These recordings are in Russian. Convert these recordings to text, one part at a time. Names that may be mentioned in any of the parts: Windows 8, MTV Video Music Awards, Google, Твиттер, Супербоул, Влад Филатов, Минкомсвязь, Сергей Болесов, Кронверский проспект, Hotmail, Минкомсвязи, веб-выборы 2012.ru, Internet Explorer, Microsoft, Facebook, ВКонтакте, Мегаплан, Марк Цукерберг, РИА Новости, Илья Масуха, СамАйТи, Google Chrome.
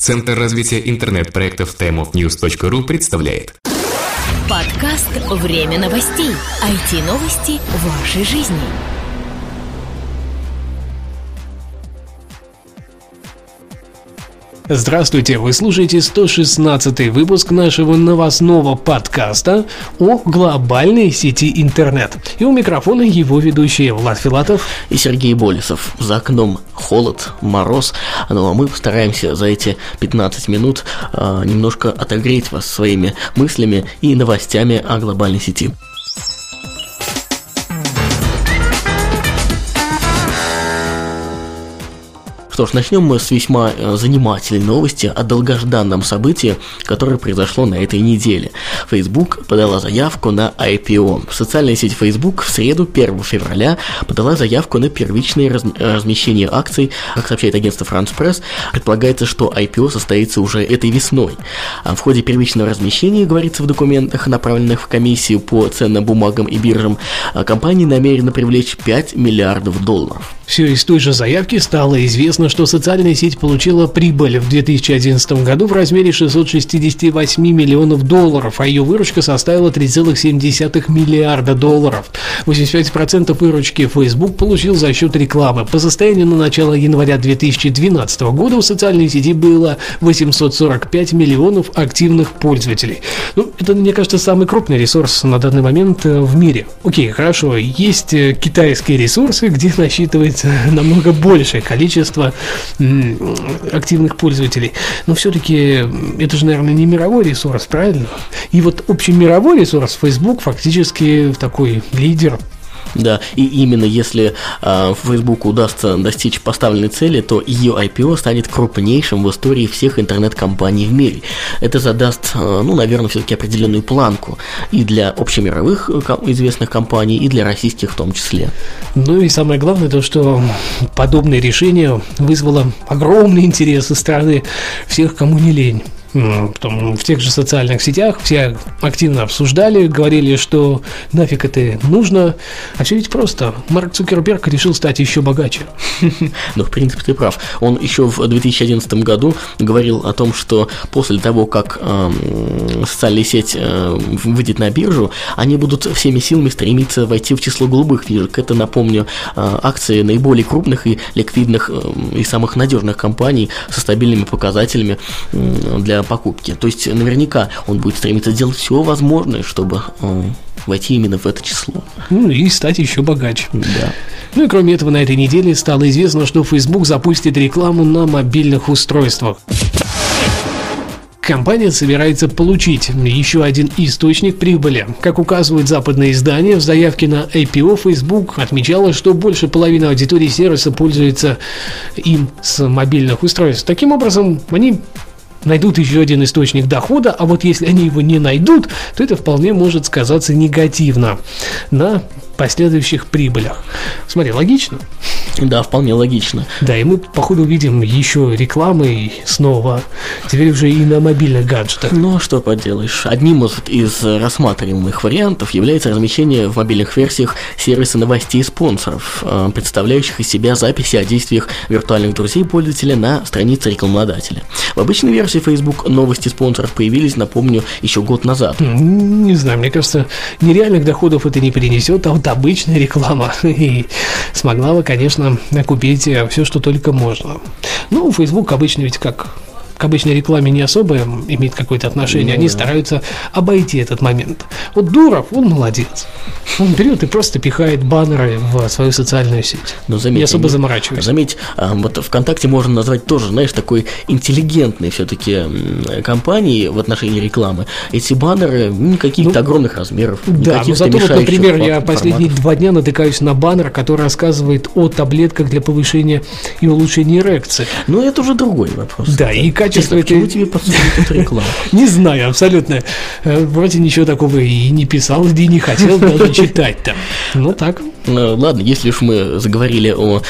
Центр развития интернет-проектов timeofnews.ru представляет. Подкаст «Время новостей». IT-новости вашей жизни. Здравствуйте, вы слушаете 116-й выпуск нашего новостного подкаста о глобальной сети интернет. И у микрофона его ведущие Влад Филатов и Сергей Болесов. За окном холод, мороз, ну а мы постараемся за эти 15 минут немножко отогреть вас своими мыслями и новостями о глобальной сети. Что ж, начнем мы с весьма занимательной новости о долгожданном событии, которое произошло на этой неделе. Facebook подала заявку на IPO. Социальная сеть Facebook в среду, 1 февраля, подала заявку на первичное размещение акций. Как сообщает агентство France Press, предполагается, что IPO состоится уже этой весной. А в ходе первичного размещения, говорится в документах, направленных в комиссию по ценным бумагам и биржам, компания намерена привлечь $5 миллиардов. Все из той же заявки стало известно, что социальная сеть получила прибыль в 2011 году в размере $668 миллионов, а ее выручка составила $3,7 миллиарда. 85% выручки Facebook получил за счет рекламы. По состоянию на начало января 2012 года у социальной сети было 845 миллионов активных пользователей. Ну, это, мне кажется, самый крупный ресурс на данный момент в мире. Окей, хорошо, есть китайские ресурсы, где насчитывается намного большее количество активных пользователей. Но все-таки это же, наверное, не мировой ресурс, правильно? И вот общемировой ресурс Facebook фактически такой лидер. Да, и именно если Facebook удастся достичь поставленной цели, то ее IPO станет крупнейшим в истории всех интернет-компаний в мире. Это задаст, наверное, все-таки определенную планку и для общемировых известных компаний, и для российских в том числе. Ну и самое главное то, что подобное решение вызвало огромный интерес со стороны всех, кому не лень. В тех же социальных сетях все активно обсуждали, говорили, что нафиг это нужно. А все ведь просто. Марк Цукерберг решил стать еще богаче. Ну, в принципе, ты прав. Он еще в 2011 году говорил о том, что после того, как социальная сеть выйдет на биржу, они будут всеми силами стремиться войти в число голубых фишек. Это, напомню, акции наиболее крупных и ликвидных и самых надежных компаний со стабильными показателями для покупки. То есть наверняка он будет стремиться делать все возможное, чтобы войти именно в это число. Ну и стать еще богаче. Да. Ну и кроме этого, на этой неделе стало известно, что Facebook запустит рекламу на мобильных устройствах. Компания собирается получить еще один источник прибыли. Как указывают западные издания, в заявке на IPO Facebook отмечала, что больше половины аудитории сервиса пользуется им с мобильных устройств. Таким образом, они найдут еще один источник дохода, а вот если они его не найдут, то это вполне может сказаться негативно на последующих прибылях. Смотри, логично? Да, вполне логично. Да, и мы, походу, увидим еще рекламы снова, теперь уже и на мобильных гаджетах. Ну, что поделаешь. Одним из рассматриваемых вариантов является размещение в мобильных версиях сервиса новостей спонсоров, представляющих из себя записи о действиях виртуальных друзей пользователя на странице рекламодателя. В обычной версии Facebook новости спонсоров появились, напомню, еще год назад. Не знаю, мне кажется, нереальных доходов это не принесет, а вот обычная реклама и смогла бы, конечно, окупить все, что только можно. Ну, Facebook обычно ведь как к обычной рекламе не особо имеет какое-то отношение, они стараются обойти этот момент. Вот Дуров, он молодец. Он берет и просто пихает баннеры в свою социальную сеть. Но заметь, не особо заморачивается. Заметь, вот ВКонтакте можно назвать тоже, знаешь, такой интеллигентной все-таки компанией в отношении рекламы. Эти баннеры каких-то огромных размеров. Да, но зато, вот, например, я последние 2 дня натыкаюсь на баннер, который рассказывает о таблетках для повышения и улучшения эрекции. Ну, это уже другой вопрос. Да, и качество этой... Почему тебе подсунули тут рекламу? Не знаю, абсолютно. Вроде ничего такого и не писал, и не хотел даже читать-то. Ну, так. Ладно, если уж мы заговорили о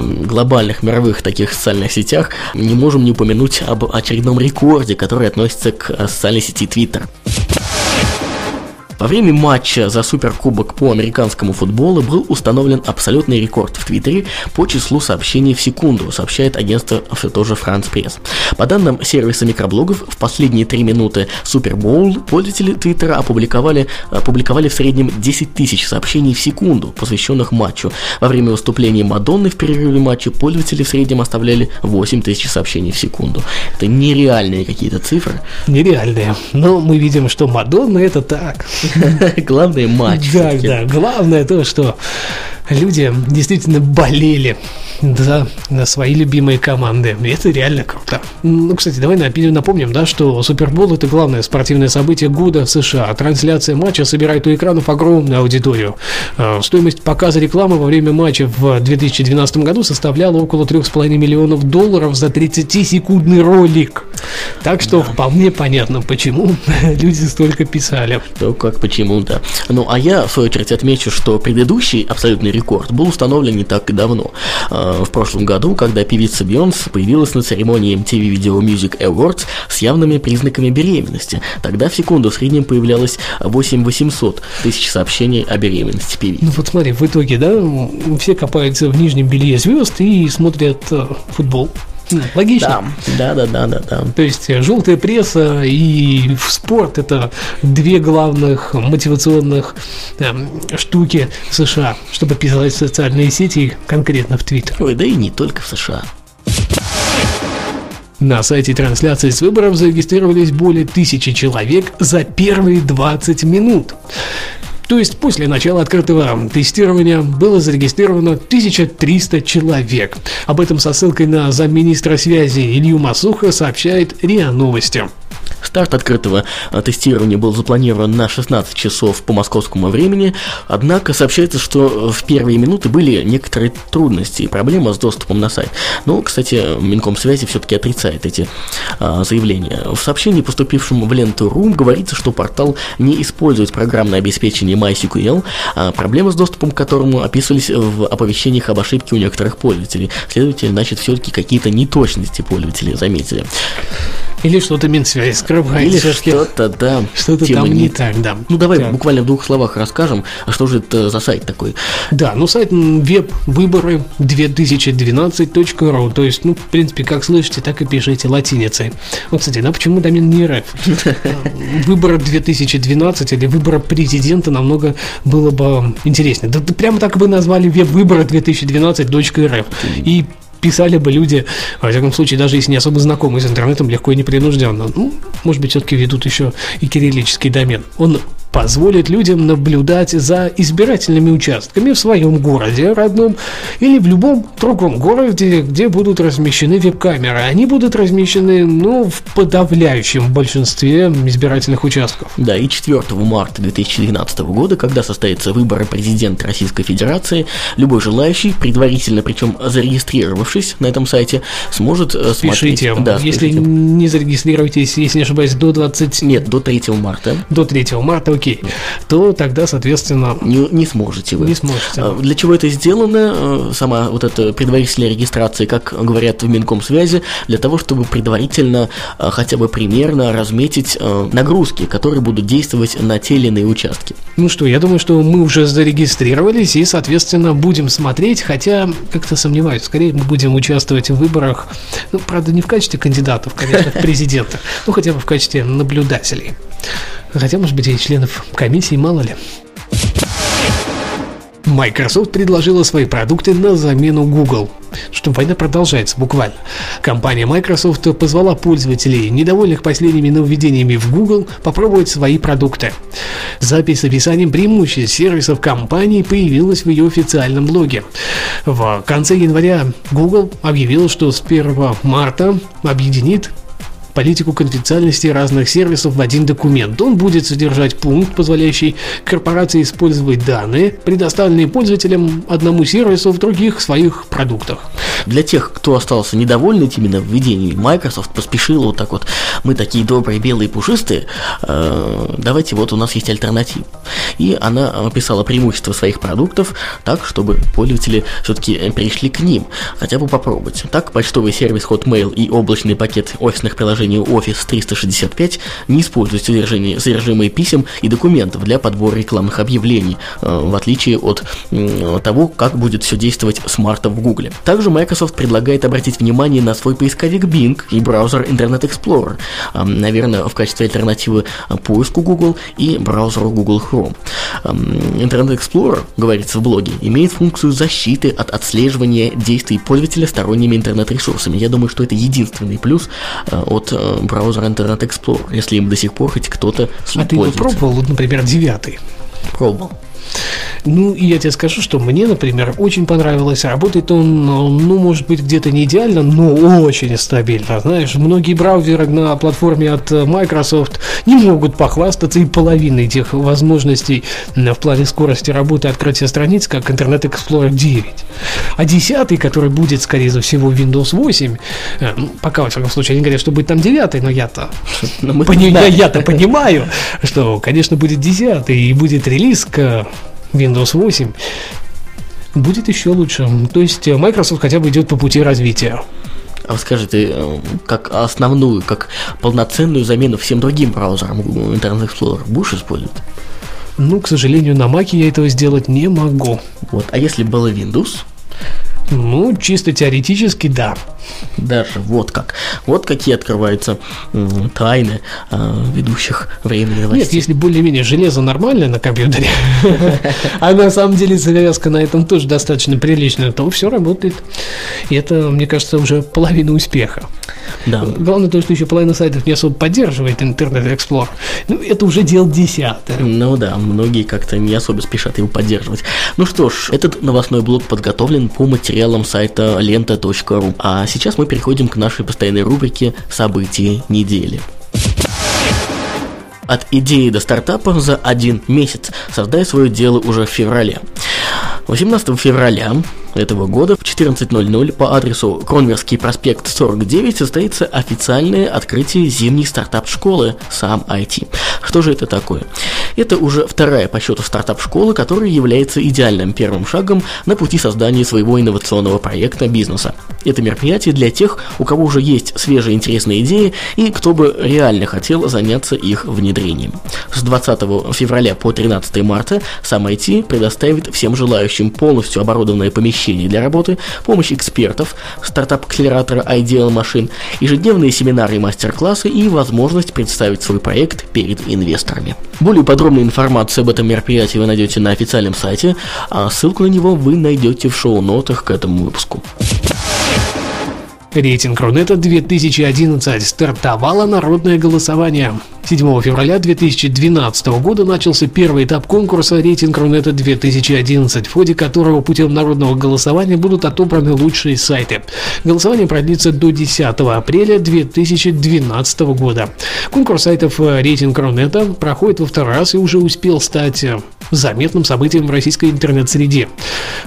глобальных мировых таких социальных сетях, не можем не упомянуть об очередном рекорде, который относится к социальной сети Твиттер. Во время матча за суперкубок по американскому футболу был установлен абсолютный рекорд в Твиттере по числу сообщений в секунду, сообщает агентство все тоже France Press. По данным сервиса микроблогов, в последние 3 минуты Супербоул пользователи Твиттера опубликовали в среднем 10 тысяч сообщений в секунду, посвященных матчу. Во время выступления Мадонны в перерыве матча пользователи в среднем оставляли 8 тысяч сообщений в секунду. Это нереальные какие-то цифры. Нереальные. Но мы видим, что Мадонна это так. Главное матч. Да, да. Главное то, что люди действительно болели за свои любимые команды. Это реально круто. Ну, кстати, давай напомним, да, что Супербоул — это главное спортивное событие года в США. Трансляция матча собирает у экранов огромную аудиторию. Стоимость показа рекламы во время матча в 2012 году составляла около $3,5 миллиона за 30-секундный ролик. Так что вполне понятно, почему люди столько писали. То как почему, да. Ну, а я, в свою очередь, отмечу, что предыдущий абсолютный рекорд был установлен не так давно. В прошлом году, когда певица Beyonce появилась на церемонии MTV Video Music Awards с явными признаками беременности. Тогда в секунду в среднем появлялось 8800 тысяч сообщений о беременности певицы. Ну вот смотри, в итоге, да, все копаются в нижнем белье звезд и смотрят футбол. Логично. Да. То есть желтая пресса и спорт — это две главных мотивационных штуки в США, чтобы писать в социальные сети, конкретно в Твиттер. Ой, да и не только в США. На сайте трансляции с выборов зарегистрировались более 1000 человек за первые 20 минут. То есть после начала открытого тестирования было зарегистрировано 1300 человек. Об этом со ссылкой на замминистра связи Илью Масуха сообщает РИА Новости. Старт открытого тестирования был запланирован на 16 часов по московскому времени, однако сообщается, что в первые минуты были некоторые трудности и проблемы с доступом на сайт. Но, кстати, Минкомсвязи все-таки отрицает эти заявления. В сообщении, поступившем в ленту.ру, говорится, что портал не использует программное обеспечение MySQL, проблемы с доступом к которому описывались в оповещениях об ошибке у некоторых пользователей. Следовательно, значит, все-таки какие-то неточности пользователи заметили. Или что-то Минсвязь скрывает. Или что-то, да. Что-то там не так, да. Ну, давай так. Буквально в двух словах расскажем, а что же это за сайт такой. Да, ну, сайт веб-выборы 2012.ru. То есть, ну, в принципе, как слышите, так и пишите латиницей. Вот, кстати, да, почему домен не РФ? Выборы 2012 или выборы президента намного было бы интереснее. Да прямо так бы назвали веб-выборы 2012.рф. И писали бы люди, во всяком случае, даже если не особо знакомы с интернетом, легко и непринужденно. Ну, может быть, все-таки ведут еще и кириллический домен. Он позволит людям наблюдать за избирательными участками в своем городе родном или в любом другом городе, где будут размещены веб-камеры. Они будут размещены, ну, в подавляющем большинстве избирательных участков. Да, и 4 марта 2012 года, когда состоятся выборы президента Российской Федерации, любой желающий, предварительно, причем зарегистрировавшись на этом сайте, сможет смотреть. Пишите, да, если не зарегистрируетесь, если не ошибаюсь, до 3 марта. До 3 марта, окей, то тогда, соответственно, не сможете вы. Не сможете. Для чего это сделано? Сама вот эта предварительная регистрация, как говорят в Минкомсвязи, для того, чтобы предварительно хотя бы примерно разметить нагрузки, которые будут действовать на те или иные участки. Ну что, я думаю, что мы уже зарегистрировались и, соответственно, будем смотреть, хотя, как-то сомневаюсь, скорее мы будем участвовать в выборах, ну, правда, не в качестве кандидатов, конечно, в президента, ну, хотя бы в качестве наблюдателей. Хотя, может быть, и членов комиссии, мало ли. Microsoft предложила свои продукты на замену Google. Что война продолжается буквально. Компания Microsoft позвала пользователей, недовольных последними нововведениями в Google, попробовать свои продукты. Запись с описанием преимуществ сервисов компании появилась в ее официальном блоге. В конце января Google объявил, что с 1 марта объединит политику конфиденциальности разных сервисов в один документ. Он будет содержать пункт, позволяющий корпорации использовать данные, предоставленные пользователям одному сервису в других своих продуктах. Для тех, кто остался недоволен этими нововведениями, Microsoft поспешила вот так вот: мы такие добрые, белые, пушистые, давайте вот у нас есть альтернатива. И она описала преимущества своих продуктов так, чтобы пользователи все-таки перешли к ним, хотя бы попробовать. Так, почтовый сервис Hotmail и облачный пакет офисных приложений приложению Office 365 не использует содержимое писем и документов для подбора рекламных объявлений, в отличие от того, как будет все действовать с марта в Google. Также Microsoft предлагает обратить внимание на свой поисковик Bing и браузер Internet Explorer, наверное, в качестве альтернативы поиску Google и браузеру Google Chrome. Internet Explorer, говорится в блоге, имеет функцию защиты от отслеживания действий пользователя сторонними интернет-ресурсами. Я думаю, что это единственный плюс от браузера Internet Explorer, если им до сих пор хоть кто-то пользуется. А ты пробовал, вот, например, 9? Пробовал. Ну, и я тебе скажу, что мне, например, очень понравилось. Работает он, ну, может быть, где-то не идеально, но очень стабильно. Знаешь, многие браузеры на платформе от Microsoft не могут похвастаться и половиной тех возможностей в плане скорости работы и открытия страниц, как Internet Explorer 9. А 10, который будет, скорее всего, Windows 8, пока, во всяком случае, они говорят, что будет там 9, но я-то понимаю, что, конечно, будет 10, и будет релиз к Windows 8, будет еще лучше. То есть Microsoft хотя бы идет по пути развития. А скажи, ты как основную, как полноценную замену всем другим браузерам Internet Explorer будешь использовать? Ну, к сожалению, на Mac я этого сделать не могу. Вот. А если бы было Windows? Ну, чисто теоретически, да. Даже вот как. Вот какие открываются тайны ведущих времени власти. Нет, если более-менее железо нормальное на компьютере, а на самом деле завязка на этом тоже достаточно приличная, то все работает. И это, мне кажется, уже половина успеха. Да. Главное то, что еще половина сайтов не особо поддерживает Internet Explorer. Ну, это уже дело 10. Ну да, многие как-то не особо спешат его поддерживать. Ну что ж, этот новостной блок подготовлен по материалам сайта lenta.ru. А сейчас мы переходим к нашей постоянной рубрике «События недели». От идеи до стартапа за 1 месяц. Создаю свое дело уже в феврале. 18 февраля этого года в 14:00 по адресу Кронверский проспект 49 состоится официальное открытие зимней стартап-школы СамАйТи. Что же это такое? Это уже вторая по счету стартап-школа, которая является идеальным первым шагом на пути создания своего инновационного проекта бизнеса. Это мероприятие для тех, у кого уже есть свежие интересные идеи и кто бы реально хотел заняться их внедрением. С 20 февраля по 13 марта СамАйТи предоставит всем желающим полностью оборудованное помещение для работы, помощь экспертов, стартап-акселератора Idea Machine, ежедневные семинары и мастер-классы и возможность представить свой проект перед инвесторами. Более подробную информацию об этом мероприятии вы найдете на официальном сайте, а ссылку на него вы найдете в шоу-нотах к этому выпуску. Рейтинг Рунета 2011. Стартовало народное голосование. 7 февраля 2012 года начался первый этап конкурса «Рейтинг Рунета 2011», в ходе которого путем народного голосования будут отобраны лучшие сайты. Голосование продлится до 10 апреля 2012 года. Конкурс сайтов «Рейтинг Рунета» проходит во второй раз и уже успел стать заметным событием в российской интернет-среде.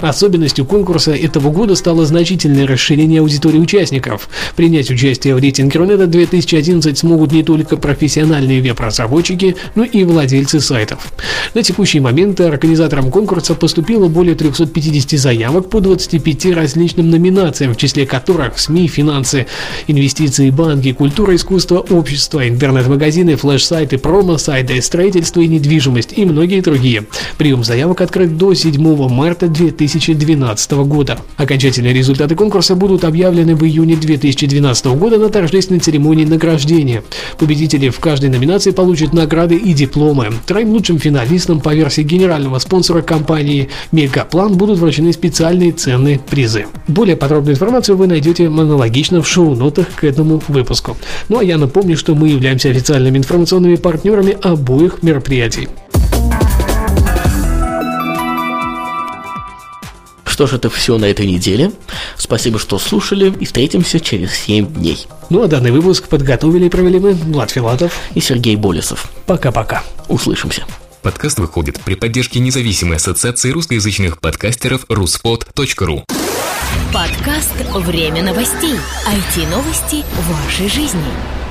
Особенностью конкурса этого года стало значительное расширение аудитории участников. Принять участие в «Рейтинге Рунета» 2011 смогут не только профессиональные веб-разработчики, но и владельцы сайтов. На текущий момент организаторам конкурса поступило более 350 заявок по 25 различным номинациям, в числе которых СМИ, финансы, инвестиции, банки, культура, искусство, общество, интернет-магазины, флеш-сайты, промо-сайты, строительство и недвижимость и многие другие. Прием заявок открыт до 7 марта 2012 года. Окончательные результаты конкурса будут объявлены в июне 2012 года на торжественной церемонии награждения. Победители в каждой номинации получат награды и дипломы. 2 лучшим финалистам по версии генерального спонсора компании Мегаплан будут вручены специальные ценные призы. Более подробную информацию вы найдете аналогично в шоу-нотах к этому выпуску. Ну а я напомню, что мы являемся официальными информационными партнерами обоих мероприятий. Что ж, это все на этой неделе. Спасибо, что слушали, и встретимся через 7 дней. Ну а данный выпуск подготовили и провели мы Влад Филатов и Сергей Болесов. Пока-пока. Услышимся. Подкаст выходит при поддержке независимой ассоциации русскоязычных подкастеров ruspod.ru. Подкаст «Время новостей». IT-новости вашей жизни.